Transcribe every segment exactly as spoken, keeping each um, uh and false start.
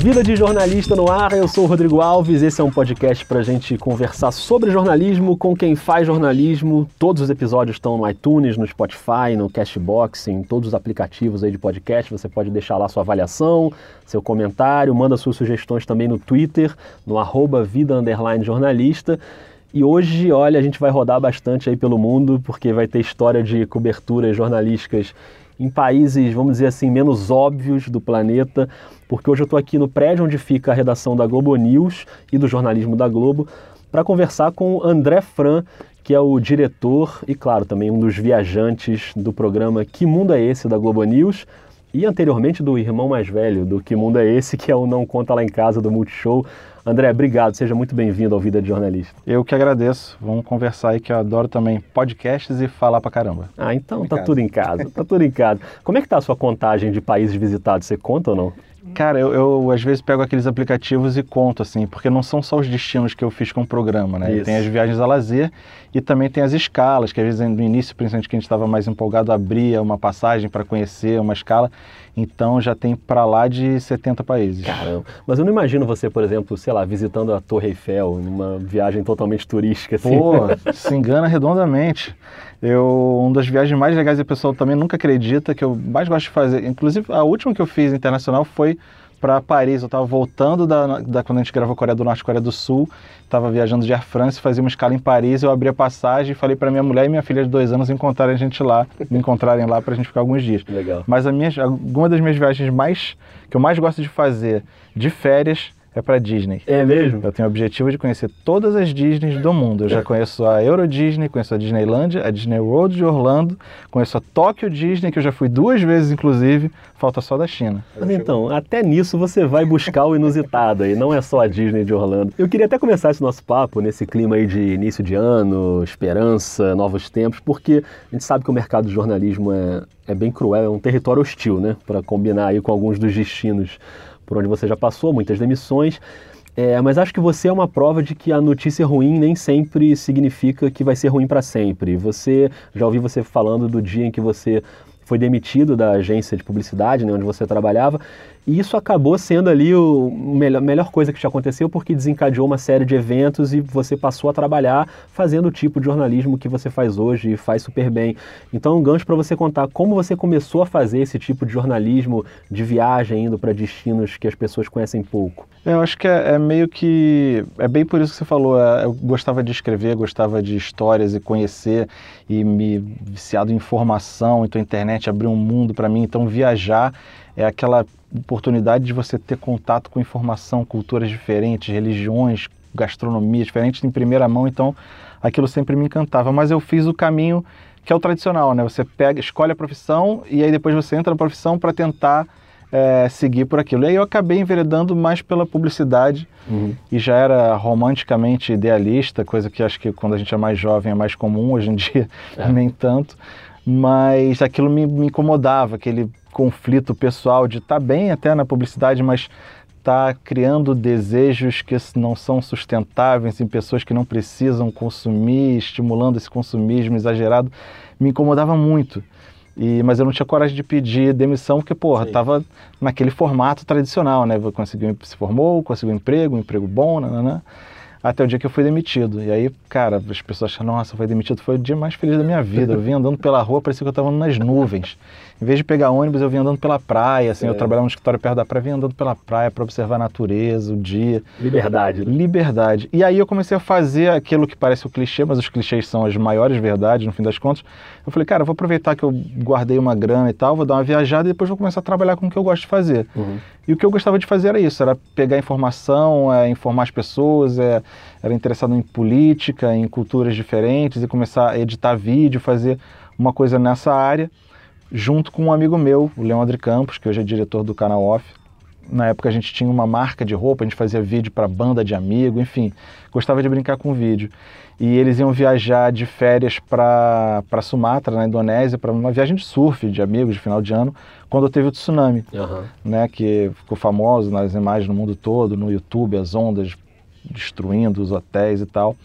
Vida de Jornalista no Ar, eu sou o Rodrigo Alves, esse é um podcast pra gente conversar sobre jornalismo com quem faz jornalismo. Todos os episódios estão no iTunes, no Spotify, no Castbox, em todos os aplicativos aí de podcast. Você pode deixar lá sua avaliação, seu comentário, manda suas sugestões também no Twitter, no arroba vida underline jornalista. E hoje, olha, a gente vai rodar bastante aí pelo mundo, porque vai ter história de coberturas jornalísticas em países, vamos dizer assim, menos óbvios do planeta, porque hoje eu estou aqui no prédio onde fica a redação da Globo News e do jornalismo da Globo para conversar com André Fran, que é o diretor e, claro, também um dos viajantes do programa Que Mundo é Esse? Da Globo News e, anteriormente, do irmão mais velho do Que Mundo é Esse?, que é o Não Conta Lá em Casa, do Multishow. André, obrigado. Seja muito bem-vindo ao Vida de Jornalista. Eu que agradeço. Vamos conversar aí, que eu adoro também podcasts e falar pra caramba. Ah, então tá tudo em casa. Tá tudo em casa. Como é que tá a sua contagem de países visitados? Você conta ou não? Cara, eu, eu às vezes pego aqueles aplicativos e conto, assim, porque não são só os destinos que eu fiz com o programa, né? Tem as viagens a lazer e também tem as escalas, que às vezes no início, principalmente que a gente estava mais empolgado, abria uma passagem para conhecer uma escala. Então já tem para lá de setenta países. Caramba. Mas eu não imagino você, por exemplo, sei lá, visitando a Torre Eiffel, numa viagem totalmente turística, assim. Pô, se engana redondamente. Eu, uma das viagens mais legais, e o pessoal também nunca acredita, que eu mais gosto de fazer, inclusive a última que eu fiz internacional foi para Paris. Eu estava voltando da, da quando a gente gravou Coreia do Norte e Coreia do Sul, estava viajando de Air France, fazia uma escala em Paris, eu abri a passagem e falei para minha mulher e minha filha de dois anos encontrarem a gente lá, me encontrarem lá para a gente ficar alguns dias. Legal. Mas a minha, alguma das minhas viagens mais, que eu mais gosto de fazer de férias, é para Disney. É mesmo? Eu tenho o objetivo de conhecer todas as Disneys do mundo. Eu já conheço a Euro Disney, conheço a Disneylandia, a Disney World de Orlando, conheço a Tóquio Disney, que eu já fui duas vezes, inclusive, falta só da China. Mas então, até nisso você vai buscar o inusitado aí, não é só a Disney de Orlando. Eu queria até começar esse nosso papo nesse clima aí de início de ano, esperança, novos tempos, porque a gente sabe que o mercado de jornalismo é, é bem cruel, é um território hostil, né? Para combinar aí com alguns dos destinos por onde você já passou, muitas demissões, é, mas acho que você é uma prova de que a notícia ruim nem sempre significa que vai ser ruim para sempre. Você, já ouvi você falando do dia em que você foi demitido da agência de publicidade, né, onde você trabalhava, e isso acabou sendo ali o melhor, melhor coisa que te aconteceu, porque desencadeou uma série de eventos e você passou a trabalhar fazendo o tipo de jornalismo que você faz hoje e faz super bem. Então, um gancho para você contar como você começou a fazer esse tipo de jornalismo de viagem, indo para destinos que as pessoas conhecem pouco. Eu acho que é, é meio que... é bem por isso que você falou. É, eu gostava de escrever, gostava de histórias e conhecer, e me viciado em informação, então a internet abriu um mundo para mim, então viajar é aquela oportunidade de você ter contato com informação, culturas diferentes, religiões, gastronomia diferentes em primeira mão, então aquilo sempre me encantava, mas eu fiz o caminho que é o tradicional, né? Você pega, escolhe a profissão e aí depois você entra na profissão para tentar É, seguir por aquilo. E aí eu acabei enveredando mais pela publicidade, uhum. E já era romanticamente idealista, coisa que acho que quando a gente é mais jovem é mais comum, hoje em dia é. Nem tanto, mas aquilo me, me incomodava, aquele conflito pessoal de estar bem até na publicidade, mas tá criando desejos que não são sustentáveis em pessoas que não precisam consumir, estimulando esse consumismo exagerado, me incomodava muito. E, mas eu não tinha coragem de pedir demissão, porque, porra, Sim. tava naquele formato tradicional, né? Consegui, se formou, conseguiu um emprego, um emprego bom, nananã, até o dia que eu fui demitido. E aí, cara, as pessoas acham, nossa, foi demitido, foi o dia mais feliz da minha vida. Eu vim andando pela rua, parecia que eu tava nas nuvens. Em vez de pegar ônibus, eu vim andando pela praia, assim, é. eu trabalhava num escritório perto da praia, vim andando pela praia para observar a natureza, o dia. Liberdade. Né? Liberdade. E aí eu comecei a fazer aquilo que parece o clichê, mas os clichês são as maiores verdades, no fim das contas. Eu falei, cara, eu vou aproveitar que eu guardei uma grana e tal, vou dar uma viajada e depois vou começar a trabalhar com o que eu gosto de fazer. Uhum. E o que eu gostava de fazer era isso, era pegar informação, é, informar as pessoas, é, era interessado em política, em culturas diferentes e começar a editar vídeo, fazer uma coisa nessa área. Junto com um amigo meu, o Leandro Campos, que hoje é diretor do canal Off. Na época a gente tinha uma marca de roupa, a gente fazia vídeo para banda de amigo, enfim, gostava de brincar com vídeo. E eles iam viajar de férias para Sumatra, na Indonésia, para uma viagem de surf de amigos de final de ano, quando teve o tsunami, uhum. né, que ficou famoso nas imagens no mundo todo, no YouTube, as ondas destruindo os hotéis e tal.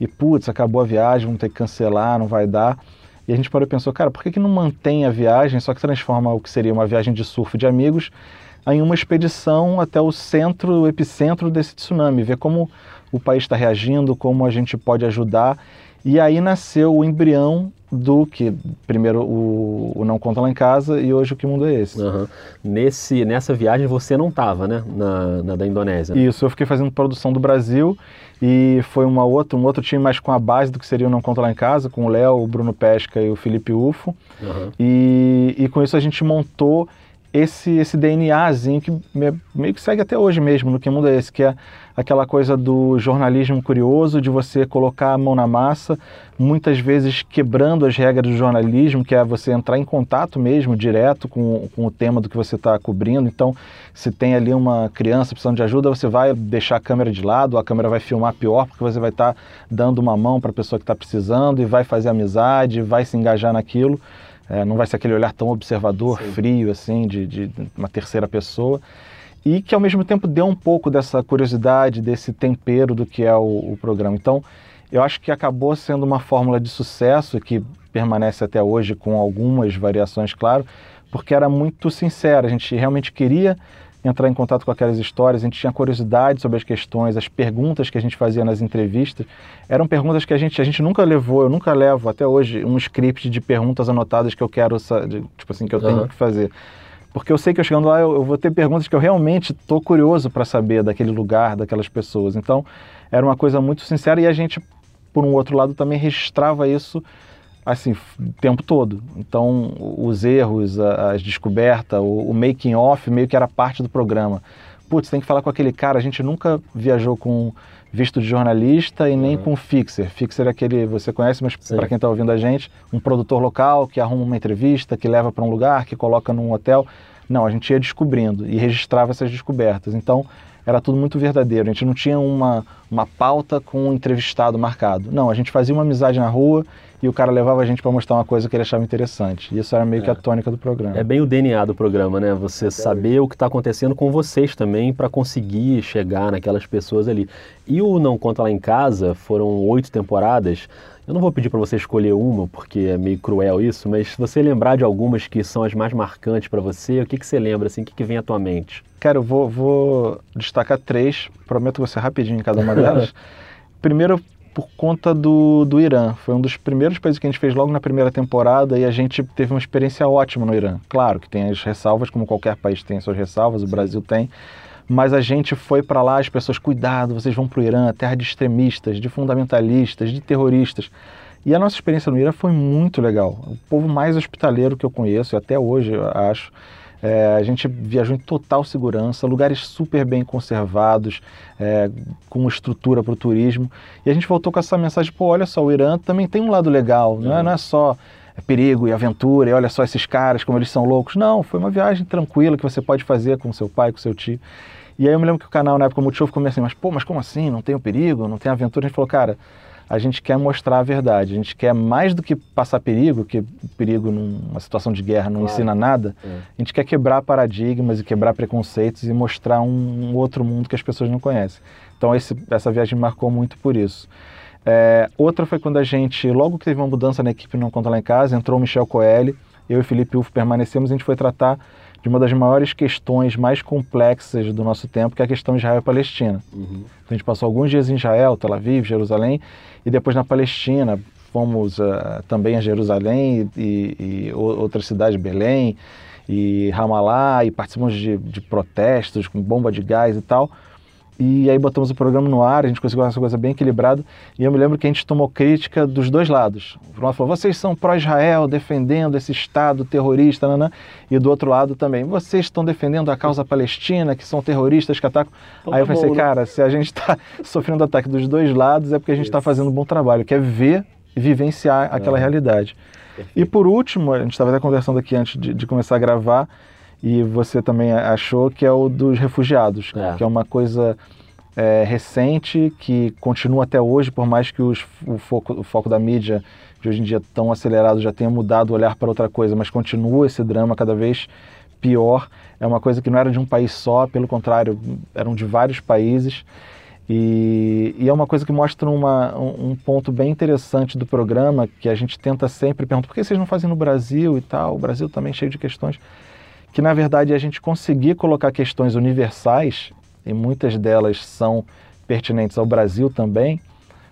E putz, acabou a viagem, vamos ter que cancelar, não vai dar. E a gente parou e pensou, cara, por que que não mantém a viagem, só que transforma o que seria uma viagem de surf de amigos em uma expedição até o centro, o epicentro desse tsunami, ver como o país está reagindo, como a gente pode ajudar. E aí nasceu o embrião do que, primeiro, o, o Não Conta Lá em Casa e hoje o Que Mundo é Esse? Uhum. Nesse, nessa viagem você não estava, né? Na, na da Indonésia. Isso, eu fiquei fazendo produção do Brasil e foi uma outra, um outro time mais com a base do que seria o Não Conta Lá em Casa, com o Léo, o Bruno Pesca e o Felipe Ufo. Uhum. E, e com isso a gente montou esse, esse DNAzinho que meio que segue até hoje mesmo no Que Mundo é Esse, que é aquela coisa do jornalismo curioso, de você colocar a mão na massa, muitas vezes quebrando as regras do jornalismo, que é você entrar em contato mesmo, direto com, com o tema do que você está cobrindo. Então, se tem ali uma criança precisando de ajuda, você vai deixar a câmera de lado, a câmera vai filmar pior, porque você vai estar tá dando uma mão para a pessoa que está precisando e vai fazer amizade, vai se engajar naquilo. É, não vai ser aquele olhar tão observador, Sim. frio, assim, de, de uma terceira pessoa. E que, ao mesmo tempo, deu um pouco dessa curiosidade, desse tempero do que é o, o programa. Então, eu acho que acabou sendo uma fórmula de sucesso, que permanece até hoje com algumas variações, claro, porque era muito sincera. A gente realmente queria entrar em contato com aquelas histórias, a gente tinha curiosidade sobre as questões, as perguntas que a gente fazia nas entrevistas, eram perguntas que a gente, a gente nunca levou, eu nunca levo até hoje um script de perguntas anotadas que eu quero, tipo assim, que eu tenho uhum. que fazer. Porque eu sei que eu chegando lá eu, eu vou ter perguntas que eu realmente estou curioso para saber daquele lugar, daquelas pessoas. Então, era uma coisa muito sincera e a gente, por um outro lado, também registrava isso assim, o tempo todo. Então, os erros, as descobertas, o, o making of meio que era parte do programa. Putz, tem que falar com aquele cara, a gente nunca viajou com visto de jornalista e nem uhum. com fixer. Fixer é aquele, você conhece, mas para quem está ouvindo a gente, um produtor local que arruma uma entrevista, que leva para um lugar, que coloca num hotel. Não, a gente ia descobrindo e registrava essas descobertas. Então, era tudo muito verdadeiro. A gente não tinha uma, uma pauta com um entrevistado marcado. Não, a gente fazia uma amizade na rua e o cara levava a gente para mostrar uma coisa que ele achava interessante. E isso era meio é. que a tônica do programa. É bem o D N A do programa, né? Você é saber o que está acontecendo com vocês também para conseguir chegar naquelas pessoas ali. E o Não Conta Lá em Casa foram oito temporadas. Eu não vou pedir para você escolher uma, porque é meio cruel isso, mas se você lembrar de algumas que são as mais marcantes para você, o que, que você lembra, assim, o que, que vem à tua mente? Cara, eu vou, vou destacar três, prometo você rapidinho em cada uma delas. Primeiro, por conta do, do Irã. Foi um dos primeiros países que a gente fez logo na primeira temporada e a gente teve uma experiência ótima no Irã. Claro que tem as ressalvas, como qualquer país tem suas ressalvas, o Brasil tem. Mas a gente foi para lá, as pessoas, cuidado, vocês vão para o Irã, terra de extremistas, de fundamentalistas, de terroristas. E a nossa experiência no Irã foi muito legal. O povo mais hospitaleiro que eu conheço, e até hoje, eu acho. É, a gente viajou em total segurança, lugares super bem conservados, é, com estrutura para o turismo. E a gente voltou com essa mensagem, pô, olha só, o Irã também tem um lado legal, não é, não é só... É perigo e aventura, e olha só esses caras, como eles são loucos. Não, foi uma viagem tranquila que você pode fazer com seu pai, com seu tio. E aí eu me lembro que o canal, na época, o Multishow ficou meio assim, mas pô, mas como assim? Não tem o perigo, não tem aventura? A gente falou, cara, a gente quer mostrar a verdade, a gente quer mais do que passar perigo, que perigo numa situação de guerra não claro. ensina nada, é. a gente quer quebrar paradigmas e quebrar preconceitos e mostrar um outro mundo que as pessoas não conhecem. Então esse, essa viagem marcou muito por isso. É, outra foi quando a gente, logo que teve uma mudança na equipe Não Conta Lá em Casa, entrou o Michel Coelho, eu e o Felipe Ufo permanecemos, a gente foi tratar de uma das maiores questões mais complexas do nosso tempo, que é a questão Israel-Palestina. Uhum. Então a gente passou alguns dias em Israel, Tel Aviv, Jerusalém, e depois na Palestina, fomos uh, também a Jerusalém e, e, e outras cidades, Belém e Ramallah, e participamos de, de protestos com bomba de gás e tal. E aí botamos o programa no ar, a gente conseguiu essa coisa bem equilibrada, e eu me lembro que a gente tomou crítica dos dois lados. Um lado falou, vocês são pró-Israel, defendendo esse Estado terrorista, nanã. E do outro lado também, vocês estão defendendo a causa palestina, que são terroristas que atacam. Todo aí eu pensei, bom, né? Cara, se a gente está sofrendo ataque dos dois lados, é porque a gente está fazendo um bom trabalho, que é ver e vivenciar é. aquela realidade. Perfeito. E por último, a gente estava até conversando aqui antes de, de começar a gravar, e você também achou, que é o dos refugiados, é. que é uma coisa é, recente, que continua até hoje, por mais que os, o, foco, o foco da mídia de hoje em dia tão acelerado já tenha mudado o olhar para outra coisa, mas continua esse drama cada vez pior. É uma coisa que não era de um país só, pelo contrário, eram de vários países. E, e é uma coisa que mostra uma, um, um ponto bem interessante do programa, que a gente tenta sempre perguntar, por que vocês não fazem no Brasil e tal? O Brasil também é cheio de questões. que na verdade é a gente conseguir colocar questões universais, e muitas delas são pertinentes ao Brasil também,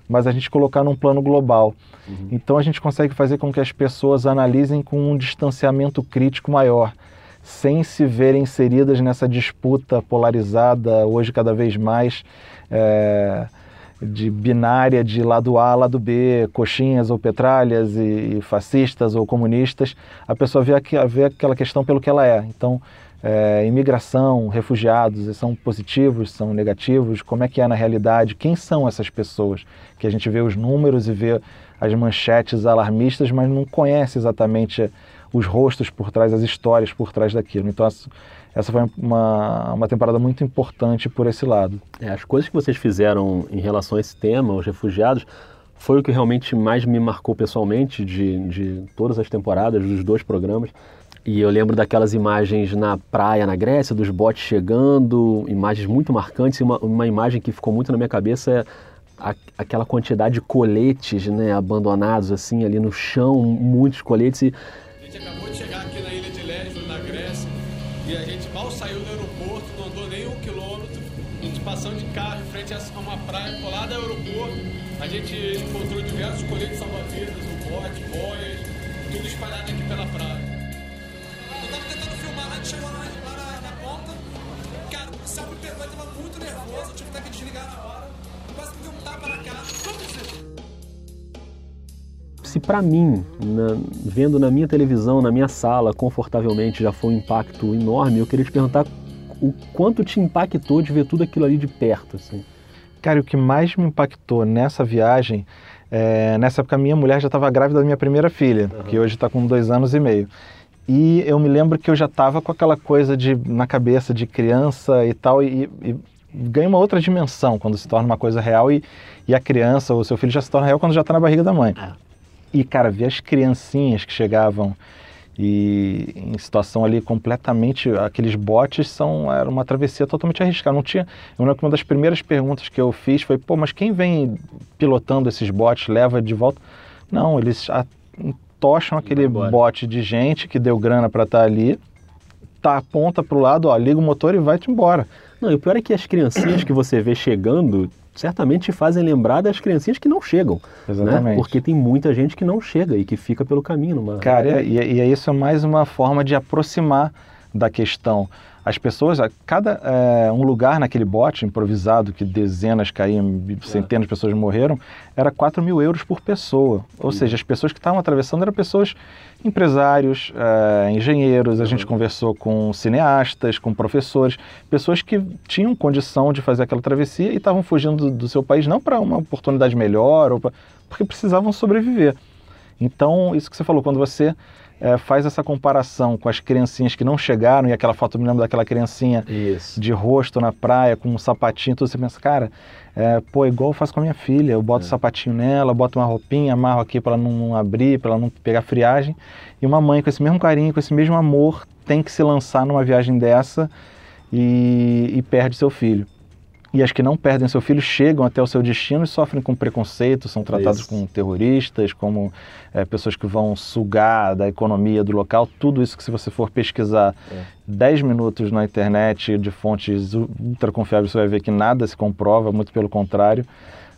mas a gente colocar num plano global. Uhum. Então a gente consegue fazer com que as pessoas analisem com um distanciamento crítico maior, sem se verem inseridas nessa disputa polarizada, hoje cada vez mais, é, de binária, de lado A, lado B, coxinhas ou petralhas, e, e fascistas ou comunistas. A pessoa vê, aqu vê aquela questão pelo que ela é. Então, é, imigração, refugiados, são positivos, são negativos, como é que é na realidade, quem são essas pessoas? Que a gente vê os números e vê as manchetes alarmistas, mas não conhece exatamente os rostos por trás, as histórias por trás daquilo. Então, essa foi uma, uma temporada muito importante por esse lado. É, as coisas que vocês fizeram em relação a esse tema, os refugiados, foi o que realmente mais me marcou pessoalmente de, de todas as temporadas, dos dois programas. E eu lembro daquelas imagens na praia, na Grécia, dos botes chegando, imagens muito marcantes. E uma, uma imagem que ficou muito na minha cabeça é a, aquela quantidade de coletes, né, abandonados assim ali no chão, muitos coletes. E a gente acabou de chegar aqui na Ilha de Lesbos, na Grécia, e a gente mal saiu do aeroporto, não andou nem um quilômetro, a gente passando de carro em frente a uma praia colada ao aeroporto, a gente encontrou diversos coletes salva-vidas, um bote, boias, tudo espalhado aqui pela praia. Eu tava tentando filmar lá, a gente chegou lá, lá na, na ponta, cara, o policial me pegou, ele tava muito nervoso, eu tive até que desligar na hora, quase me deu um tapa na cara, tudo isso. Se para mim, na, vendo na minha televisão, na minha sala, confortavelmente, já foi um impacto enorme, eu queria te perguntar o quanto te impactou de ver tudo aquilo ali de perto, assim. Cara, o que mais me impactou nessa viagem, é, nessa época minha mulher já estava grávida da minha primeira filha, uhum. que hoje está com dois anos e meio. E eu me lembro que eu já estava com aquela coisa de, na cabeça de criança e tal, e, e ganha uma outra dimensão quando se torna uma coisa real e, e a criança ou seu filho já se torna real quando já está na barriga da mãe. Ah. E, cara, ver as criancinhas que chegavam e em situação ali completamente... Aqueles botes são, era uma travessia totalmente arriscada. Não tinha, eu lembro que uma das primeiras perguntas que eu fiz foi, pô, mas quem vem pilotando esses botes, leva de volta? Não, eles tocham aquele bote de gente que deu grana para estar ali, tá a ponta para o lado, ó, liga o motor e vai-te embora. Não, e o pior é que as criancinhas que você vê chegando... certamente te fazem lembrar das criancinhas que não chegam. Exatamente. Né? Porque tem muita gente que não chega e que fica pelo caminho. Numa... Cara, e, e isso é mais uma forma de aproximar da questão. As pessoas, cada é, um lugar naquele bote improvisado, que dezenas caíam, centenas é. de pessoas morreram, era quatro mil euros por pessoa. Ou Sim. seja, as pessoas que estavam atravessando eram pessoas, empresários, é, engenheiros, a uhum. gente conversou com cineastas, com professores, pessoas que tinham condição de fazer aquela travessia e estavam fugindo do, do seu país, não para uma oportunidade melhor, ou pra, porque precisavam sobreviver. Então, isso que você falou, quando você... É, faz essa comparação com as criancinhas que não chegaram, e aquela foto, eu me lembro daquela criancinha Isso. de rosto na praia, com um sapatinho, tudo, você pensa, cara, é, pô, igual eu faço com a minha filha, eu boto o é. um sapatinho nela, boto uma roupinha, amarro aqui para ela não abrir, para ela não pegar friagem, e uma mãe com esse mesmo carinho, com esse mesmo amor, tem que se lançar numa viagem dessa e, e perde seu filho. E as que não perdem seu filho chegam até o seu destino e sofrem com preconceito, são tratados como terroristas, como é, pessoas que vão sugar da economia do local. Tudo isso que, se você for pesquisar é. dez minutos na internet de fontes ultra confiáveis, você vai ver que nada se comprova, muito pelo contrário.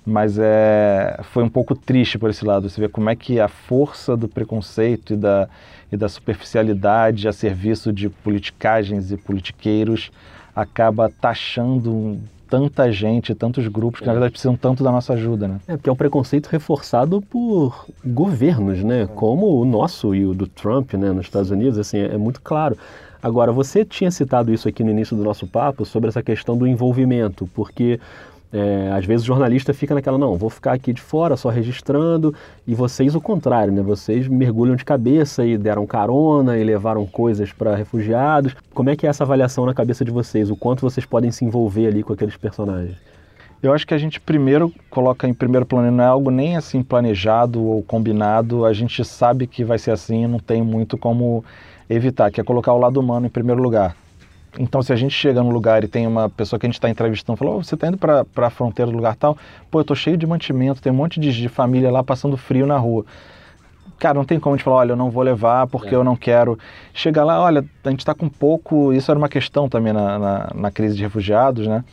Mas é, foi um pouco triste por esse lado. Você vê como é que a força do preconceito e da, e da superficialidade a serviço de politicagens e politiqueiros acaba taxando tanta gente, tantos grupos que, na verdade, precisam tanto da nossa ajuda, né? É, porque é um preconceito reforçado por governos, né? Como o nosso e o do Trump, né? Nos Estados Unidos, assim, é muito claro. Agora, você tinha citado isso aqui no início do nosso papo, sobre essa questão do envolvimento, porque... É, às vezes o jornalista fica naquela, não, vou ficar aqui de fora só registrando, e vocês o contrário, né? Vocês mergulham de cabeça e deram carona e levaram coisas para refugiados. Como é que é essa avaliação na cabeça de vocês? O quanto vocês podem se envolver ali com aqueles personagens? Eu acho que a gente primeiro coloca em primeiro plano, não é algo nem assim planejado ou combinado, a gente sabe que vai ser assim e não tem muito como evitar, que é colocar o lado humano em primeiro lugar. Então, se a gente chega num lugar e tem uma pessoa que a gente está entrevistando, fala, oh, você está indo para a fronteira do lugar tal? Pô, eu estou cheio de mantimento, tem um monte de, de família lá passando frio na rua. Cara, não tem como a gente falar, olha, eu não vou levar porque é. eu não quero. Chega lá, olha, a gente está com pouco... Isso era uma questão também na, na, na crise de refugiados, né?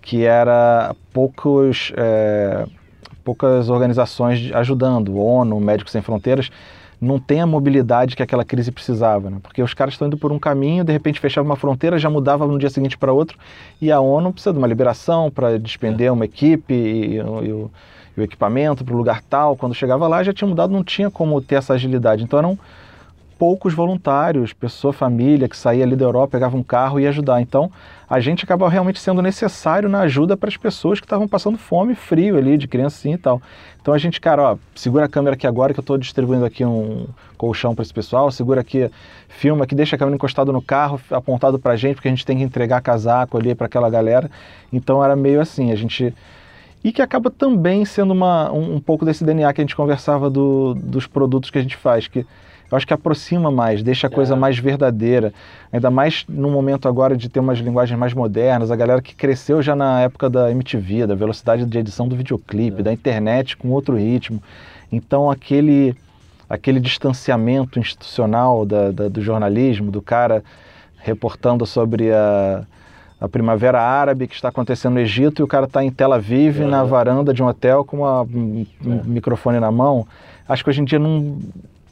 Que era poucos, é, poucas organizações ajudando, ONU, Médicos Sem Fronteiras, não tem a mobilidade que aquela crise precisava, né? Porque os caras estão indo por um caminho, de repente fechava uma fronteira, já mudava no dia seguinte para outro, e a ONU precisa de uma liberação para despender é. uma equipe e, e, e, o, e o equipamento para o lugar tal. Quando chegava lá já tinha mudado, não tinha como ter essa agilidade. Então eram poucos voluntários, pessoa, família, que saía ali da Europa, pegava um carro e ia ajudar. Então a gente acabava realmente sendo necessário na ajuda para as pessoas que estavam passando fome, frio ali, de criancinha e tal. Então a gente, cara, ó, segura a câmera aqui agora que eu estou distribuindo aqui um colchão para esse pessoal, segura aqui, filma aqui, deixa a câmera encostada no carro, apontado para a gente, porque a gente tem que entregar casaco ali para aquela galera. Então era meio assim, a gente... E que acaba também sendo uma, um, um pouco desse D N A que a gente conversava do, dos produtos que a gente faz, que... Eu acho que aproxima mais, deixa a coisa é. mais verdadeira. Ainda mais no momento agora de ter umas linguagens mais modernas, a galera que cresceu já na época da M T V, da velocidade de edição do videoclipe, é. da internet com outro ritmo. Então aquele, aquele distanciamento institucional da, da, do jornalismo, do cara reportando sobre a, a primavera árabe que está acontecendo no Egito e o cara está em Tel Aviv, é. na varanda de um hotel com uma, um é. microfone na mão. Acho que hoje em dia não...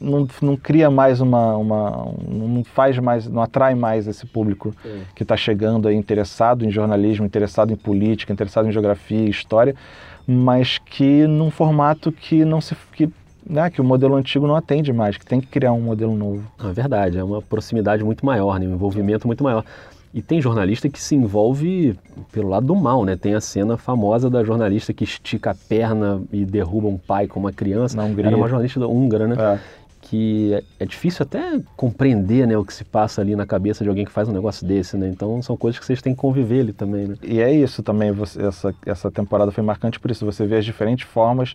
Não, não cria mais uma, uma não faz mais, não atrai mais esse público Sim. que está chegando aí interessado em jornalismo, interessado em política, interessado em geografia e história, mas que num formato que não se que, né, que o modelo antigo não atende mais, que tem que criar um modelo novo. É verdade, é uma proximidade muito maior, né, um envolvimento muito maior. E tem jornalista que se envolve pelo lado do mal, né? Tem a cena famosa da jornalista que estica a perna e derruba um pai com uma criança. Na Hungria. Era uma jornalista húngara, né? É. Que é difícil até compreender, né, o que se passa ali na cabeça de alguém que faz um negócio desse, né? Então são coisas que vocês têm que conviver ali também, né? E é isso também, você, essa, essa temporada foi marcante por isso, você vê as diferentes formas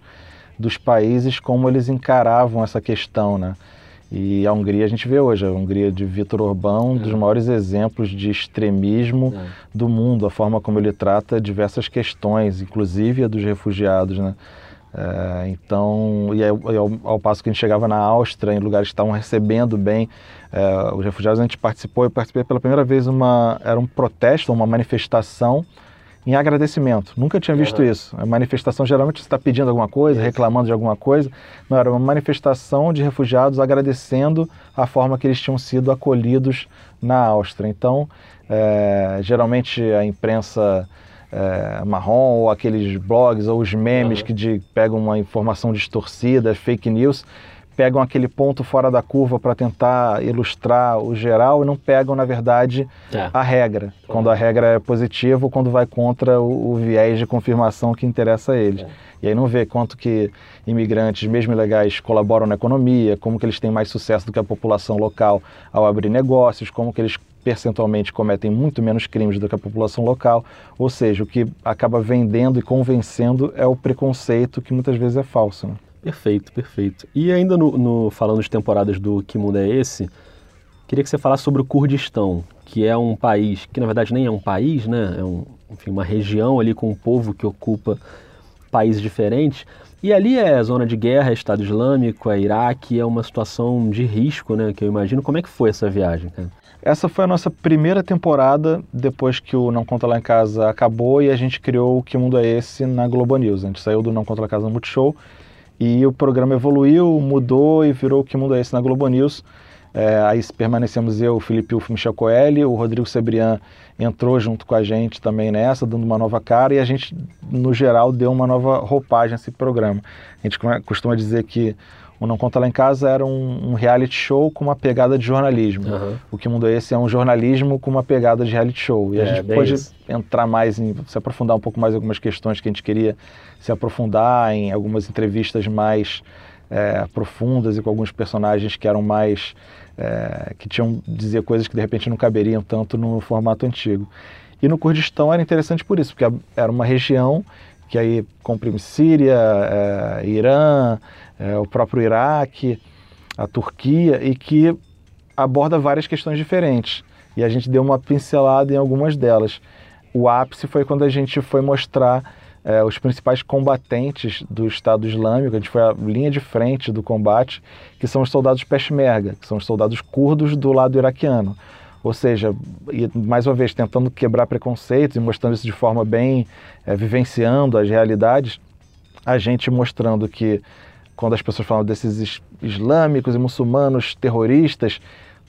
dos países, como eles encaravam essa questão, né? E a Hungria a gente vê hoje, a Hungria de Viktor Orbán, um dos é. maiores exemplos de extremismo é. do mundo, a forma como ele trata diversas questões, inclusive a dos refugiados, né? Uh, então, e ao, ao, ao passo que a gente chegava na Áustria, em lugares que estavam recebendo bem uh, os refugiados, a gente participou, eu participei pela primeira vez, uma, era um protesto, uma manifestação em agradecimento. Nunca tinha visto uhum. isso. A manifestação, geralmente, você está pedindo alguma coisa, isso. reclamando de alguma coisa. Não, era uma manifestação de refugiados agradecendo a forma que eles tinham sido acolhidos na Áustria. Então, uh, geralmente, a imprensa... É, marrom, ou aqueles blogs, ou os memes uhum. que de, pegam uma informação distorcida, fake news, pegam aquele ponto fora da curva para tentar ilustrar o geral e não pegam, na verdade, é. a regra. Uhum. Quando a regra é positiva ou quando vai contra o, o viés de confirmação que interessa a eles. Uhum. E aí não vê quanto que imigrantes, mesmo ilegais, colaboram na economia, como que eles têm mais sucesso do que a população local ao abrir negócios, como que eles percentualmente cometem muito menos crimes do que a população local, ou seja, o que acaba vendendo e convencendo é o preconceito que muitas vezes é falso. Né? Perfeito, perfeito. E ainda no, no, falando de temporadas do Que Mundo é Esse?, queria que você falasse sobre o Kurdistão, que é um país, que na verdade nem é um país, né? É um, enfim, uma região ali com um povo que ocupa países diferentes, e ali é zona de guerra, é Estado Islâmico, é Iraque, é uma situação de risco, né, que eu imagino. Como é que foi essa viagem, cara? Essa foi a nossa primeira temporada depois que o Não Conta Lá em Casa acabou e a gente criou o Que Mundo é Esse? Na Globo News. A gente saiu do Não Conta Lá em Casa no Multishow e o programa evoluiu, mudou e virou o Que Mundo é Esse? Na Globo News. É, aí permanecemos eu, Felipe Ufo, Michel Coelho, o Rodrigo Sebrian entrou junto com a gente também nessa, dando uma nova cara e a gente, no geral, deu uma nova roupagem a esse programa. A gente costuma dizer que o Não Conta Lá em Casa era um, um reality show com uma pegada de jornalismo. Uhum. O Que Mundo é Esse? É um jornalismo com uma pegada de reality show. E é, a gente pôde entrar mais, em, se aprofundar um pouco mais em algumas questões que a gente queria se aprofundar, em algumas entrevistas mais é, profundas e com alguns personagens que eram mais... É, que tinham dizer coisas que de repente não caberiam tanto no formato antigo. E no Kurdistão era interessante por isso, porque era uma região que aí comprime Síria, é, Irã, é, o próprio Iraque, a Turquia, e que aborda várias questões diferentes. E a gente deu uma pincelada em algumas delas. O ápice foi quando a gente foi mostrar é, os principais combatentes do Estado Islâmico, a gente foi a linha de frente do combate, que são os soldados Peshmerga, que são os soldados curdos do lado iraquiano. Ou seja, e mais uma vez, tentando quebrar preconceitos e mostrando isso de forma bem, é, vivenciando as realidades, a gente mostrando que, quando as pessoas falam desses islâmicos e muçulmanos terroristas,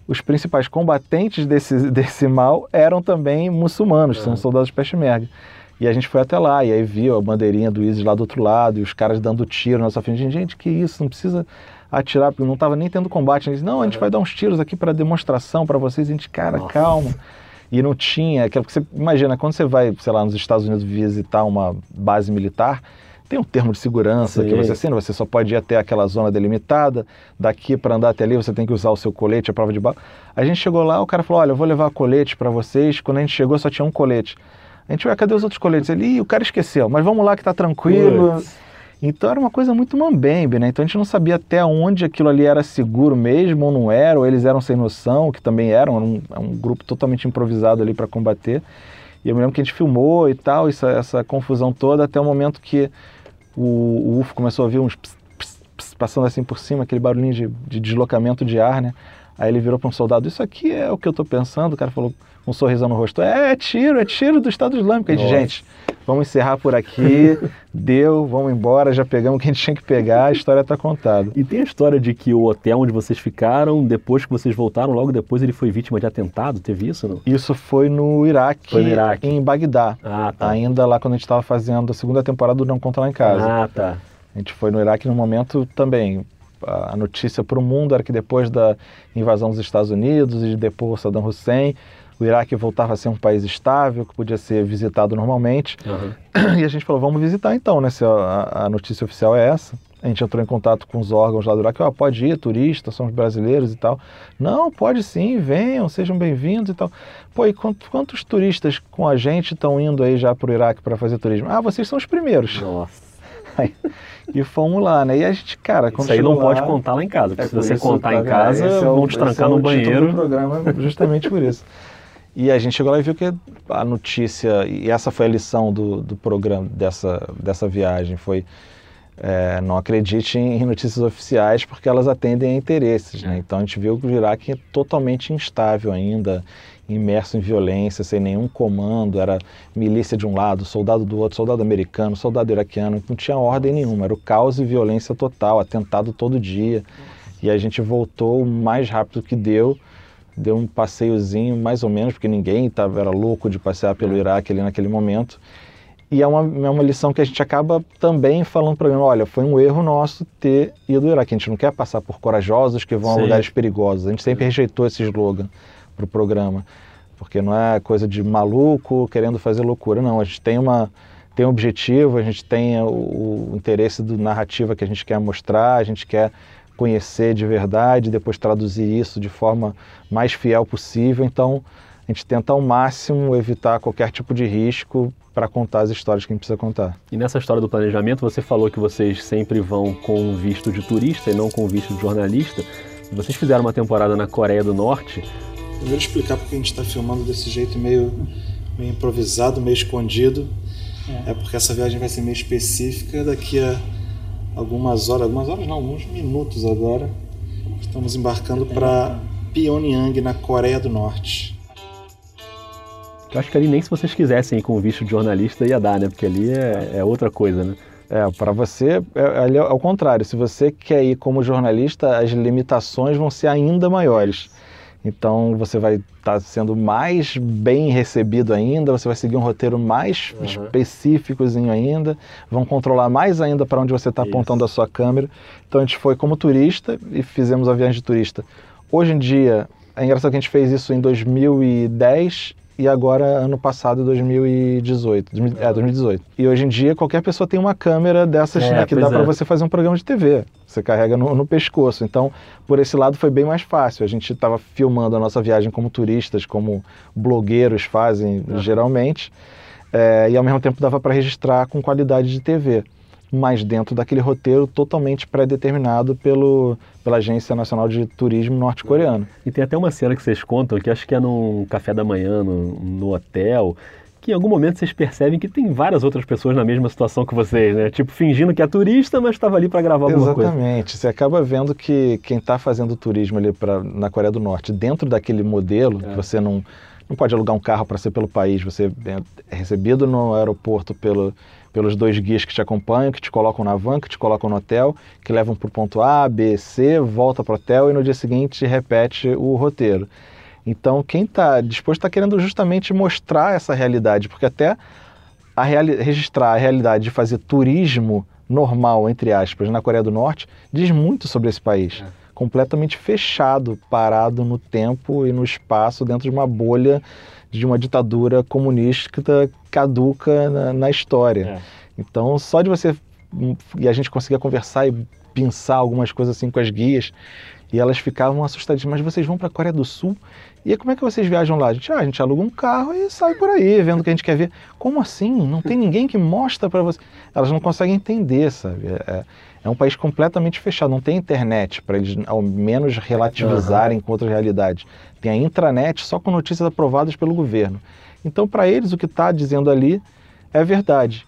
os principais combatentes desse, desse mal eram também muçulmanos, é. são soldados Peshmerga. E a gente foi até lá, e aí viu a bandeirinha do ISIS lá do outro lado, e os caras dando tiro na nossa frente. Gente, gente, que isso, não precisa atirar, porque não estava nem tendo combate. Eles, não, a gente vai dar uns tiros aqui para demonstração para vocês. A gente, cara, nossa, calma. E não tinha, aquela, porque você imagina, quando você vai, sei lá, nos Estados Unidos visitar uma base militar, tem um termo de segurança, sim, que você assina, você só pode ir até aquela zona delimitada, daqui para andar até ali você tem que usar o seu colete, a prova de bala. A gente chegou lá, o cara falou, olha, eu vou levar colete para vocês. Quando a gente chegou só tinha um colete. A gente, ué, cadê os outros coletes? Ele, ih, o cara esqueceu, mas vamos lá que tá tranquilo. Puts. Então era uma coisa muito mambembe, né? Então a gente não sabia até onde aquilo ali era seguro mesmo ou não era, ou eles eram sem noção, que também eram, um, um grupo totalmente improvisado ali para combater. E eu me lembro que a gente filmou e tal, essa, essa confusão toda, até o momento que o, o U F O começou a ouvir uns ps, ps, ps, passando assim por cima, aquele barulhinho de, de deslocamento de ar, né? Aí ele virou para um soldado, isso aqui é o que eu tô pensando, o cara falou com um sorrisão no rosto, é, é tiro, é tiro do Estado Islâmico. Aí, gente, vamos encerrar por aqui, deu, vamos embora, já pegamos o que a gente tinha que pegar, a história tá contada. E tem a história de que o hotel onde vocês ficaram, depois que vocês voltaram, logo depois ele foi vítima de atentado, teve isso, não? Isso foi no Iraque, foi no Iraque. Em Bagdá, ah, tá. ainda lá quando a gente estava fazendo a segunda temporada do Não Conta Lá em Casa. Ah, tá. A gente foi no Iraque no momento também... A notícia para o mundo era que depois da invasão dos Estados Unidos e de depor Saddam Hussein, o Iraque voltava a ser um país estável, que podia ser visitado normalmente. Uhum. E a gente falou, vamos visitar então, né? Se a, a notícia oficial é essa. A gente entrou em contato com os órgãos lá do Iraque, ó, pode ir, turista, somos brasileiros e tal. Não, pode sim, venham, sejam bem-vindos e tal. Pô, e quantos, quantos turistas com a gente estão indo aí já para o Iraque para fazer turismo? Ah, vocês são os primeiros. Nossa. E fomos lá, né? E a gente, cara... Isso aí não lá, pode contar lá em casa, porque é, se você contar em casa, é, vão te trancar é no banheiro. Do programa, justamente por isso. E a gente chegou lá e viu que a notícia, e essa foi a lição do, do programa, dessa, dessa viagem, foi é, não acredite em notícias oficiais, porque elas atendem a interesses, né? Então a gente viu que o Iraque é totalmente instável ainda, imerso em violência, sem nenhum comando, era milícia de um lado, soldado do outro, soldado americano, soldado iraquiano, não tinha ordem nenhuma, era o caos e violência total, atentado todo dia. E a gente voltou o mais rápido que deu, deu um passeiozinho mais ou menos, porque ninguém tava, era louco de passear pelo Iraque ali naquele momento. E é uma, é uma lição que a gente acaba também falando para mim, olha, foi um erro nosso ter ido ao Iraque, a gente não quer passar por corajosos que vão Sim. a lugares perigosos, a gente sempre rejeitou esse slogan para o programa, porque não é coisa de maluco querendo fazer loucura, não, a gente tem, uma, tem um objetivo, a gente tem o, o interesse do narrativa que a gente quer mostrar, a gente quer conhecer de verdade, depois traduzir isso de forma mais fiel possível, então a gente tenta ao máximo evitar qualquer tipo de risco para contar as histórias que a gente precisa contar. E nessa história do planejamento, você falou que vocês sempre vão com visto de turista e não com visto de jornalista, vocês fizeram uma temporada na Coreia do Norte. Primeiro explicar porque a gente está filmando desse jeito meio, meio improvisado, meio escondido. É. é porque essa viagem vai ser meio específica. Daqui a algumas horas, algumas horas não, alguns minutos agora, estamos embarcando para Pyongyang, na Coreia do Norte. Eu acho que ali nem se vocês quisessem ir com o visto de jornalista ia dar, né? Porque ali é, é outra coisa, né? É, para você, é, é ao contrário. Se você quer ir como jornalista, as limitações vão ser ainda maiores. Então você vai estar sendo mais bem recebido ainda, você vai seguir um roteiro mais uhum. específicozinho ainda, vão controlar mais ainda para onde você está apontando a sua câmera. Então a gente foi como turista e fizemos a viagem de turista. Hoje em dia, é engraçado que a gente fez isso em dois mil e dez e agora ano passado, dois mil e dezoito. E hoje em dia qualquer pessoa tem uma câmera dessas é, né, que dá é. para você fazer um programa de T V. Você carrega no, no pescoço, então por esse lado foi bem mais fácil. A gente estava filmando a nossa viagem como turistas, como blogueiros fazem é. geralmente, é, e ao mesmo tempo dava para registrar com qualidade de T V, mas dentro daquele roteiro totalmente pré-determinado pelo, pela Agência Nacional de Turismo norte-coreana. E tem até uma cena que vocês contam, que acho que é num café da manhã, no, no hotel, que em algum momento vocês percebem que tem várias outras pessoas na mesma situação que vocês, né? Tipo, fingindo que é turista, mas estava ali para gravar alguma coisa. Exatamente. Você acaba vendo que quem está fazendo turismo ali pra, na Coreia do Norte, dentro daquele modelo, é. que você não, não pode alugar um carro para ser pelo país, você é recebido no aeroporto pelo... pelos dois guias que te acompanham, que te colocam na van, que te colocam no hotel, que levam para o ponto A, B, C, volta para o hotel e no dia seguinte repete o roteiro. Então, quem está disposto está querendo justamente mostrar essa realidade, porque até a reali- registrar a realidade de fazer turismo normal, entre aspas, na Coreia do Norte, diz muito sobre esse país. É. Completamente fechado, parado no tempo e no espaço, dentro de uma bolha de uma ditadura comunista caduca na, na história. É. Então, só de você... E a gente conseguia conversar e pensar algumas coisas assim com as guias, e elas ficavam assustadíssimas. Mas vocês vão para a Coreia do Sul? E como é que vocês viajam lá? A gente, ah, a gente aluga um carro e sai por aí, vendo o que a gente quer ver. Como assim? Não tem ninguém que mostra para você? Elas não conseguem entender, sabe? É, é um país completamente fechado. Não tem internet para eles, ao menos, relativizarem uhum. com outras realidades. Tem a intranet só com notícias aprovadas pelo governo. Então, para eles, o que está dizendo ali é verdade.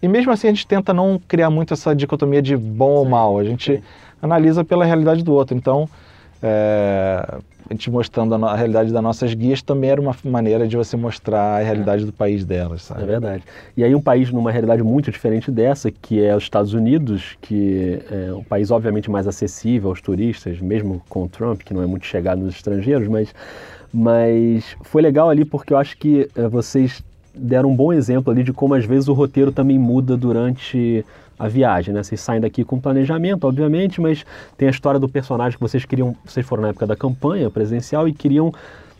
E mesmo assim, a gente tenta não criar muito essa dicotomia de bom ou mal. A gente analisa pela realidade do outro. Então, é... a gente mostrando a, no- a realidade das nossas guias também era uma maneira de você mostrar a realidade do país delas, sabe? É verdade. E aí um país numa realidade muito diferente dessa, que é os Estados Unidos, que é um país obviamente mais acessível aos turistas, mesmo com o Trump, que não é muito chegado nos estrangeiros, mas, mas foi legal ali porque eu acho que é, vocês deram um bom exemplo ali de como às vezes o roteiro também muda durante... a viagem, né? Vocês saem daqui com planejamento, obviamente, mas tem a história do personagem que vocês queriam... Vocês foram na época da campanha presidencial e queriam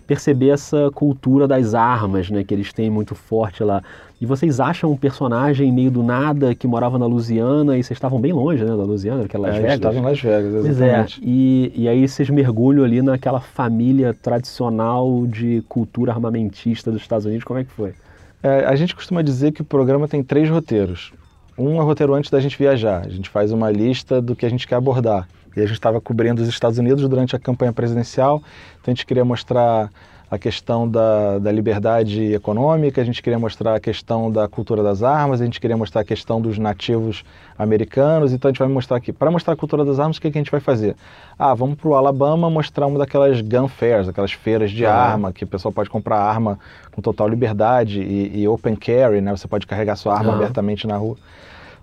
perceber essa cultura das armas, né? Que eles têm muito forte lá. E vocês acham um personagem meio do nada que morava na Louisiana e vocês estavam bem longe, né? Da Louisiana, que é Las Vegas. A gente estava em Las Vegas, exatamente. Pois é. E, e aí vocês mergulham ali naquela família tradicional de cultura armamentista dos Estados Unidos. Como é que foi? É, a gente costuma dizer que o programa tem três roteiros. Um é o roteiro antes da gente viajar. A gente faz uma lista do que a gente quer abordar. E a gente estava cobrindo os Estados Unidos durante a campanha presidencial, então a gente queria mostrar a questão da, da liberdade econômica, a gente queria mostrar a questão da cultura das armas, a gente queria mostrar a questão dos nativos americanos, então a gente vai mostrar aqui. Para mostrar a cultura das armas, o que, é que a gente vai fazer? Ah, vamos para o Alabama mostrar uma daquelas gun fairs, aquelas feiras de ah. arma, que o pessoal pode comprar arma com total liberdade e, e open carry, né? Você pode carregar sua arma ah. abertamente na rua.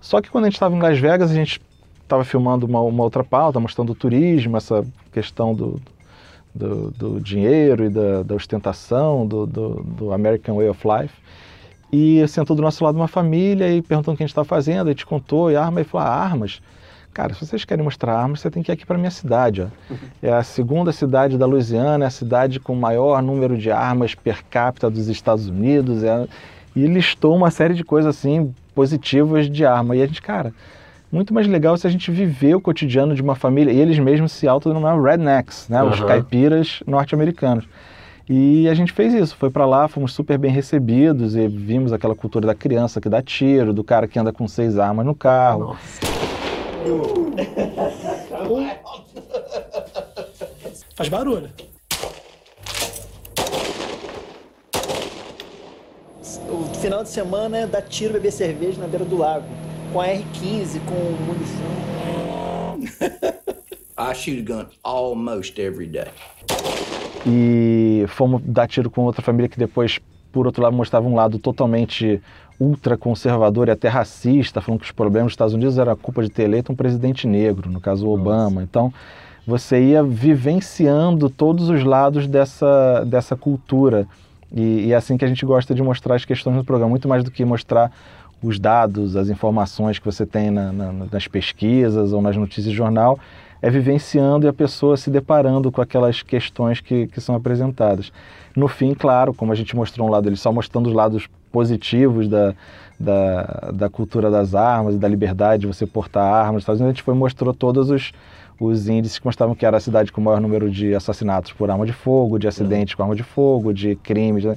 Só que quando a gente estava em Las Vegas, a gente estava filmando uma, uma outra pauta, mostrando o turismo, essa questão do... Do, do dinheiro e da, da ostentação, do, do, do American Way of Life. E sentou do nosso lado uma família e perguntando o que a gente estava fazendo, e te contou, e arma, e falou, ah, armas? Cara, se vocês querem mostrar armas, você tem que ir aqui para a minha cidade. Ó. É a segunda cidade da Louisiana, é a cidade com o maior número de armas per capita dos Estados Unidos. É... E listou uma série de coisas assim positivas de arma. E a gente, cara... muito mais legal se a gente viver o cotidiano de uma família, e eles mesmos se autodenominaram rednecks, né? Uhum. Os caipiras norte-americanos. E a gente fez isso, foi para lá, fomos super bem recebidos, e vimos aquela cultura da criança que dá tiro, do cara que anda com seis armas no carro. Nossa. Faz barulho. O final de semana é dar tiro, beber cerveja na beira do lago. Com a R quinze, com munição. I shoot a gun almost every day. E fomos dar tiro com outra família que depois, por outro lado, mostrava um lado totalmente ultraconservador e até racista, falando que os problemas dos Estados Unidos era a culpa de ter eleito um presidente negro, no caso o Obama. Nossa. Então, você ia vivenciando todos os lados dessa, dessa cultura. E, e é assim que a gente gosta de mostrar as questões do programa, muito mais do que mostrar os dados, as informações que você tem na, na, nas pesquisas ou nas notícias de jornal, é vivenciando e a pessoa se deparando com aquelas questões que, que são apresentadas. No fim, claro, como a gente mostrou um lado, ele só mostrando os lados positivos da, da, da cultura das armas e da liberdade de você portar armas, Estados Unidos, a gente foi, mostrou todos os, os índices que mostravam que era a cidade com o maior número de assassinatos por arma de fogo, de acidentes uhum. com arma de fogo, de crimes, né?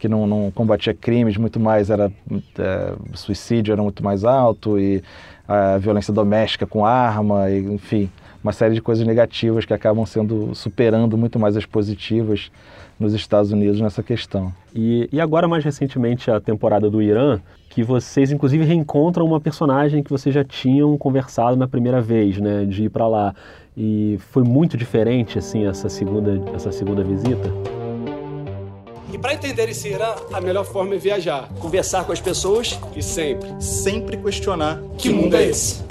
Que não, não combatia crimes, muito mais era é, suicídio era muito mais alto, e a violência doméstica com arma, e, enfim, uma série de coisas negativas que acabam sendo superando muito mais as positivas nos Estados Unidos nessa questão. E, e agora, mais recentemente, a temporada do Irã, que vocês, inclusive, reencontram uma personagem que vocês já tinham conversado na primeira vez, né, de ir para lá. E foi muito diferente, assim, essa segunda, essa segunda visita. E para entender esse Irã, a melhor forma é viajar, conversar com as pessoas e sempre, sempre questionar que mundo é esse?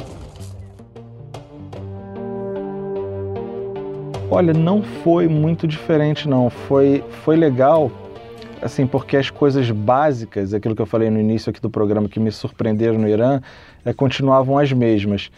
Olha, não foi muito diferente, não. Foi, foi legal, assim, porque as coisas básicas, aquilo que eu falei no início aqui do programa, que me surpreenderam no Irã, é, continuavam as mesmas.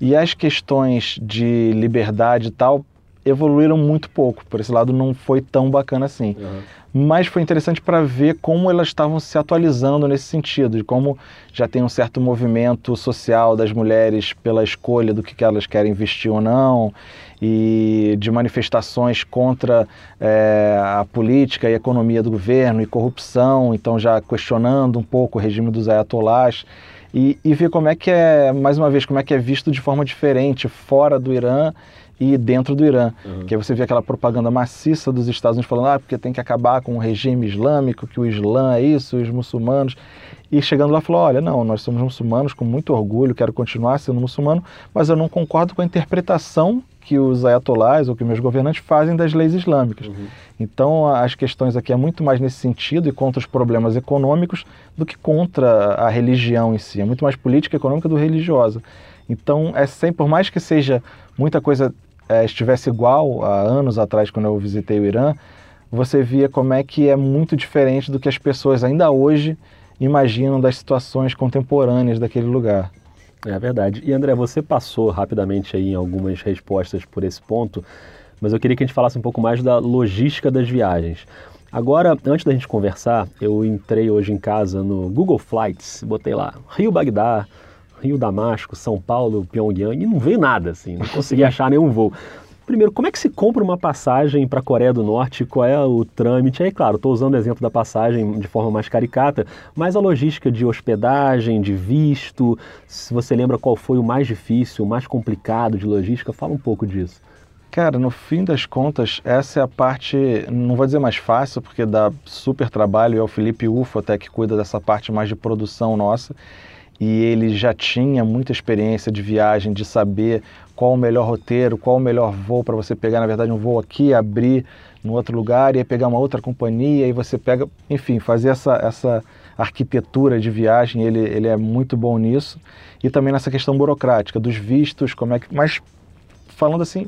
E as questões de liberdade e tal evoluíram muito pouco. Por esse lado, não foi tão bacana assim. Uhum. Mas foi interessante para ver como elas estavam se atualizando nesse sentido, de como já tem um certo movimento social das mulheres pela escolha do que elas querem vestir ou não, e de manifestações contra é, a política e a economia do governo e corrupção, então já questionando um pouco o regime dos ayatolás, e, e ver como é que é, mais uma vez, como é que é visto de forma diferente fora do Irã e dentro do Irã, uhum. que aí você vê aquela propaganda maciça dos Estados Unidos falando ah, porque tem que acabar com o regime islâmico, que o Islã é isso, os muçulmanos, e chegando lá falou, olha, não, nós somos muçulmanos com muito orgulho, quero continuar sendo muçulmano, mas eu não concordo com a interpretação que os ayatolás ou que meus governantes fazem das leis islâmicas. Uhum. Então as questões aqui é muito mais nesse sentido e contra os problemas econômicos do que contra a religião em si, é muito mais política econômica do religiosa. Então é sempre, por mais que seja muita coisa é, estivesse igual há anos atrás quando eu visitei o Irã, você via como é que é muito diferente do que as pessoas ainda hoje imaginam das situações contemporâneas daquele lugar. É verdade. E André, você passou rapidamente aí em algumas respostas por esse ponto, mas eu queria que a gente falasse um pouco mais da logística das viagens. Agora, antes da gente conversar, eu entrei hoje em casa no Google Flights, botei lá Rio-Bagdá, Rio-Damasco, São Paulo, Pyongyang, e não veio nada, assim, não consegui achar nenhum voo. Primeiro, como é que se compra uma passagem para a Coreia do Norte? Qual é o trâmite? Aí, claro, estou usando o exemplo da passagem de forma mais caricata, mas a logística de hospedagem, de visto, se você lembra qual foi o mais difícil, o mais complicado de logística, fala um pouco disso. Cara, no fim das contas, essa é a parte, não vou dizer mais fácil, porque dá super trabalho, é o Felipe Ufo até que cuida dessa parte mais de produção nossa, e ele já tinha muita experiência de viagem, de saber qual o melhor roteiro, qual o melhor voo para você pegar, na verdade um voo aqui, abrir no outro lugar, e aí pegar uma outra companhia, e você pega, enfim, fazer essa, essa arquitetura de viagem, ele, ele é muito bom nisso, e também nessa questão burocrática, dos vistos, como é que... Mas, falando assim,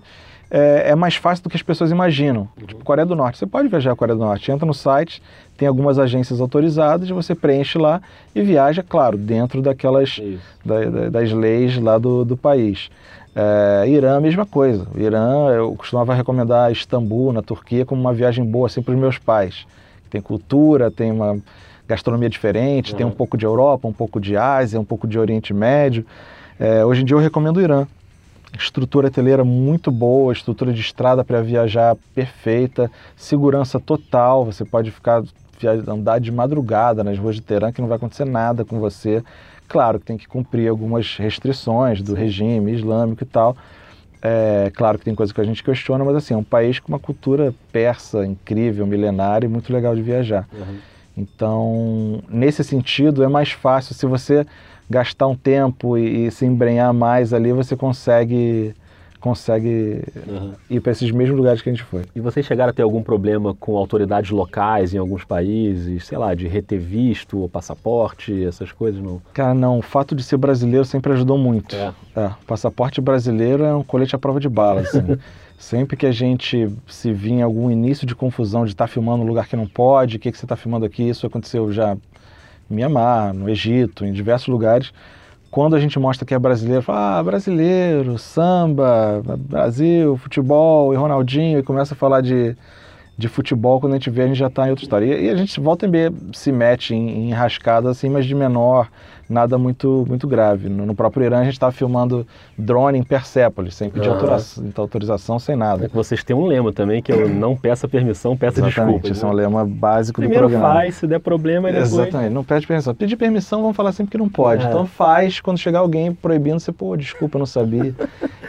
é, é mais fácil do que as pessoas imaginam. Tipo, Coreia do Norte, você pode viajar à Coreia do Norte, entra no site, tem algumas agências autorizadas, você preenche lá e viaja, claro, dentro daquelas, da, da, das leis lá do, do país. É, Irã, a mesma coisa. Irã, eu costumava recomendar Istambul, na Turquia, como uma viagem boa assim, para os meus pais. Tem cultura, tem uma gastronomia diferente, é. tem um pouco de Europa, um pouco de Ásia, um pouco de Oriente Médio. É, hoje em dia eu recomendo o Irã. Estrutura hoteleira muito boa, estrutura de estrada para viajar perfeita, segurança total, você pode ficar andar de madrugada nas ruas de Teherã que não vai acontecer nada com você. Claro que tem que cumprir algumas restrições do regime islâmico e tal. É, claro que tem coisa que a gente questiona, mas assim, é um país com uma cultura persa incrível, milenária e muito legal de viajar. Uhum. Então, nesse sentido, é mais fácil. Se você gastar um tempo e, e se embrenhar mais ali, você consegue... consegue uhum. ir para esses mesmos lugares que a gente foi. E vocês chegaram a ter algum problema com autoridades locais em alguns países, sei lá, de reter visto ou passaporte, essas coisas, não? Cara, não. O fato de ser brasileiro sempre ajudou muito. É. É, passaporte brasileiro é um colete à prova de bala, assim. Sempre que a gente se vinha algum início de confusão de estar tá filmando um lugar que não pode, o que, que você está filmando aqui, isso aconteceu já em Mianmar, no Egito, em diversos lugares. Quando a gente mostra que é brasileiro, fala, ah, brasileiro, samba, Brasil, futebol e Ronaldinho, e começa a falar de, de futebol, quando a gente vê, a gente já está em outra história. E, e a gente volta e meia se mete em, em enrascadas, assim, mas de menor, nada muito, muito grave. No, no próprio Irã, a gente estava filmando drone em Persepolis, sem pedir ah. autorização, autorização, sem nada. É que vocês têm um lema também, que é o não peça permissão, peça desculpa. Exatamente, esse né? é um lema básico Primeiro do programa. Primeiro faz, se der problema, depois... Exatamente, não pede permissão. Pedir permissão, vamos falar sempre que não pode. É. Então faz, quando chegar alguém proibindo, você, pô, desculpa, não sabia.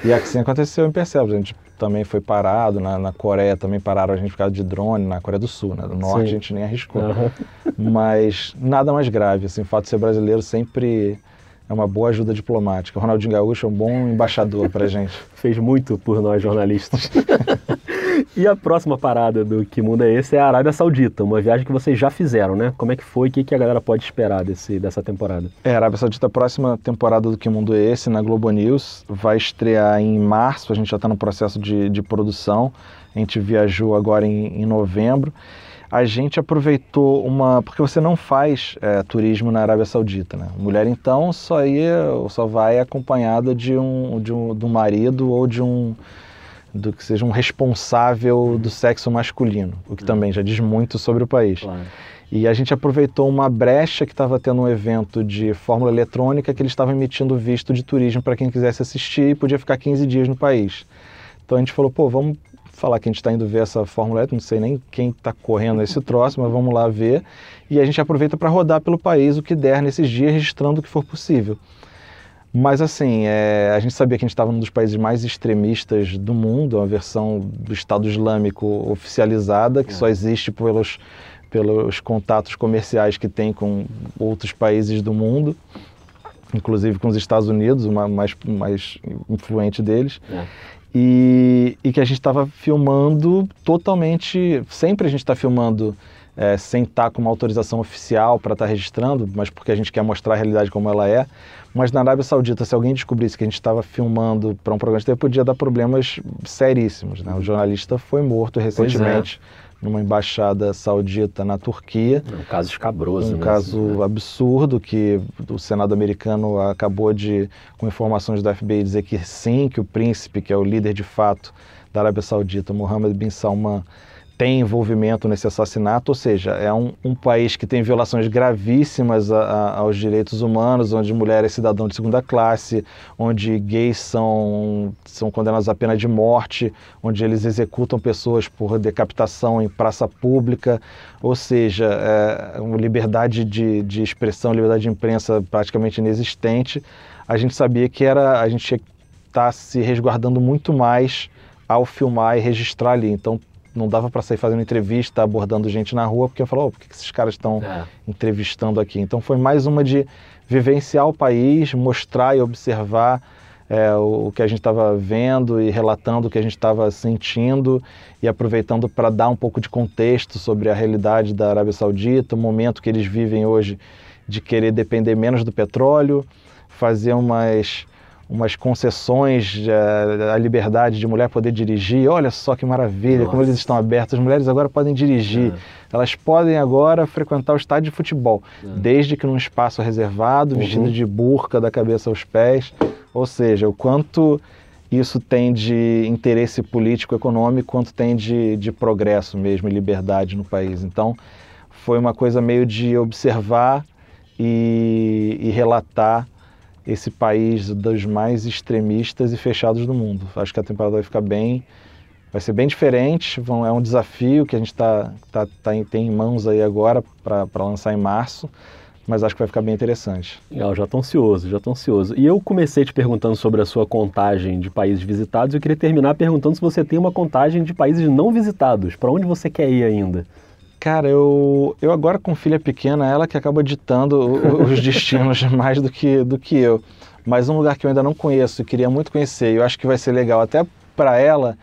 E assim aconteceu em Persepolis, a gente também foi parado, na, na Coreia também pararam a gente por causa de drone, na Coreia do Sul, né? No norte, sim, a gente nem arriscou. Uhum. Mas nada mais grave, assim, o fato de ser brasileiro sempre é uma boa ajuda diplomática. O Ronaldinho Gaúcho é um bom embaixador pra gente. Fez muito por nós jornalistas. E a próxima parada do Que Mundo é Esse? É a Arábia Saudita, uma viagem que vocês já fizeram, né? Como é que foi? O que, que a galera pode esperar desse, dessa temporada? É, a Arábia Saudita, a próxima temporada do Que Mundo é Esse? Na Globo News, vai estrear em março, a gente já está no processo de, de produção, a gente viajou agora em, em novembro. A gente aproveitou uma... porque você não faz é, turismo na Arábia Saudita, né? Mulher, então, só, ia, só vai acompanhada de um, de um, de um marido ou de um... do que seja um responsável do sexo masculino, o que também já diz muito sobre o país. Claro. E a gente aproveitou uma brecha que estava tendo um evento de fórmula eletrônica que eles estavam emitindo visto de turismo para quem quisesse assistir e podia ficar quinze dias no país. Então a gente falou, pô, vamos falar que a gente está indo ver essa fórmula eletrônica, não sei nem quem está correndo esse troço, mas vamos lá ver. E a gente aproveita para rodar pelo país o que der nesses dias, registrando o que for possível. Mas assim, é, a gente sabia que a gente estava num dos países mais extremistas do mundo, uma versão do Estado Islâmico oficializada, que é. só existe pelos, pelos contatos comerciais que tem com outros países do mundo, inclusive com os Estados Unidos, o mais, mais influente deles. É. E, e que a gente estava filmando totalmente, sempre a gente está filmando... É, sem estar com uma autorização oficial para estar registrando, mas porque a gente quer mostrar a realidade como ela é. Mas na Arábia Saudita, se alguém descobrisse que a gente estava filmando para um programa de T V, podia dar problemas seríssimos, né? O jornalista foi morto recentemente é. numa embaixada saudita na Turquia. Um caso escabroso. Um mesmo, caso né? absurdo que o Senado americano acabou de, com informações do F B I, dizer que sim, que o príncipe, que é o líder de fato da Arábia Saudita, Mohammed bin Salman, tem envolvimento nesse assassinato, ou seja, é um, um país que tem violações gravíssimas a, a, aos direitos humanos, onde mulher é cidadão de segunda classe, onde gays são, são condenados à pena de morte, onde eles executam pessoas por decapitação em praça pública, ou seja, é, uma liberdade de, de expressão, liberdade de imprensa praticamente inexistente. A gente sabia que era, a gente ia estar se resguardando muito mais ao filmar e registrar ali, então não dava para sair fazendo entrevista, abordando gente na rua, porque eu falava, oh, por que esses caras estão é. entrevistando aqui? Então foi mais uma de vivenciar o país, mostrar e observar é, o que a gente estava vendo e relatando o que a gente estava sentindo e aproveitando para dar um pouco de contexto sobre a realidade da Arábia Saudita, o momento que eles vivem hoje de querer depender menos do petróleo, fazer umas... umas concessões à liberdade de mulher poder dirigir. Olha só que maravilha, nossa, como eles estão abertos. As mulheres agora podem dirigir. É. Elas podem agora frequentar o estádio de futebol, é. desde que num espaço reservado, uhum. vestido de burca da cabeça aos pés. Ou seja, o quanto isso tem de interesse político-econômico, quanto tem de, de progresso mesmo e liberdade no país. Então, foi uma coisa meio de observar e, e relatar esse país dos mais extremistas e fechados do mundo. Acho que a temporada vai ficar bem, vai ser bem diferente, vão, é um desafio que a gente tá, tá, tá em, tem em mãos aí agora para lançar em março, mas acho que vai ficar bem interessante. Legal, já estou ansioso, já estou ansioso. E eu comecei te perguntando sobre a sua contagem de países visitados, eu queria terminar perguntando se você tem uma contagem de países não visitados, para onde você quer ir ainda? Cara, eu, eu agora com filha pequena, ela que acaba ditando os destinos mais do que, do que eu. Mas um lugar que eu ainda não conheço e queria muito conhecer, e eu acho que vai ser legal até para ela,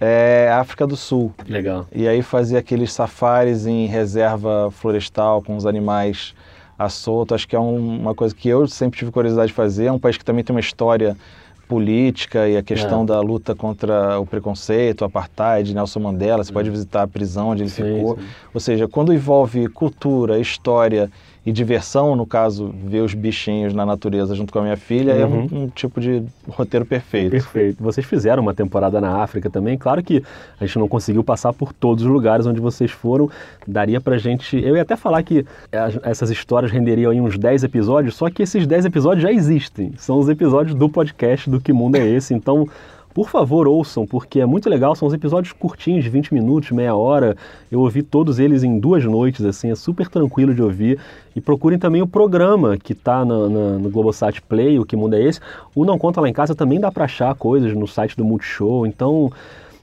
é a África do Sul. Legal. E aí fazer aqueles safaris em reserva florestal com os animais à solta, acho que é um, uma coisa que eu sempre tive curiosidade de fazer. É um país que também tem uma história política e a questão é. da luta contra o preconceito, o apartheid, Nelson Mandela, você é. pode visitar a prisão onde ele sim, ficou. Sim. Ou seja, quando envolve cultura, história e diversão, no caso, ver os bichinhos na natureza junto com a minha filha, uhum. é um, um tipo de roteiro perfeito. Perfeito. Vocês fizeram uma temporada na África também, claro que a gente não conseguiu passar por todos os lugares onde vocês foram, daria pra gente... Eu ia até falar que essas histórias renderiam aí uns dez episódios, só que esses dez episódios já existem, são os episódios do podcast do Que Mundo é Esse? Então, por favor, ouçam, porque é muito legal, são uns episódios curtinhos, de vinte minutos, meia hora, eu ouvi todos eles em duas noites, assim, é super tranquilo de ouvir, e procurem também o programa que está no, no, no Globosat Play, o Que Mundo é Esse? O Não Conta Lá em Casa também dá para achar coisas no site do Multishow, então,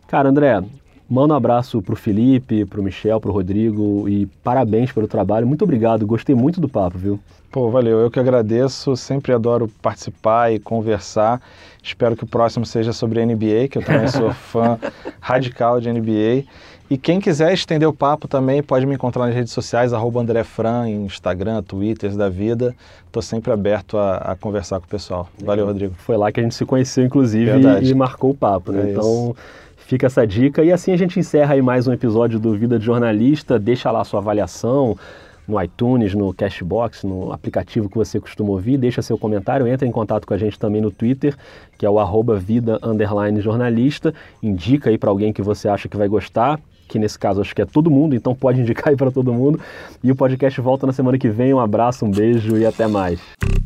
cara, André, manda um abraço pro Felipe, pro Michel, pro Rodrigo e parabéns pelo trabalho. Muito obrigado, gostei muito do papo, viu? Pô, valeu, eu que agradeço, sempre adoro participar e conversar. Espero que o próximo seja sobre N B A, que eu também sou fã radical de N B A. E quem quiser estender o papo também pode me encontrar nas redes sociais, arroba André Fran, Instagram, Twitter, da vida. Estou sempre aberto a, a conversar com o pessoal. Valeu, é, Rodrigo. Foi lá que a gente se conheceu, inclusive, e, e marcou o papo, né? É então... Isso. Fica essa dica. E assim a gente encerra aí mais um episódio do Vida de Jornalista. Deixa lá sua avaliação no iTunes, no Cashbox, no aplicativo que você costuma ouvir. Deixa seu comentário, entra em contato com a gente também no Twitter, que é o arroba vida underline jornalista. Indica aí para alguém que você acha que vai gostar, que nesse caso acho que é todo mundo, então pode indicar aí para todo mundo. E o podcast volta na semana que vem. Um abraço, um beijo e até mais.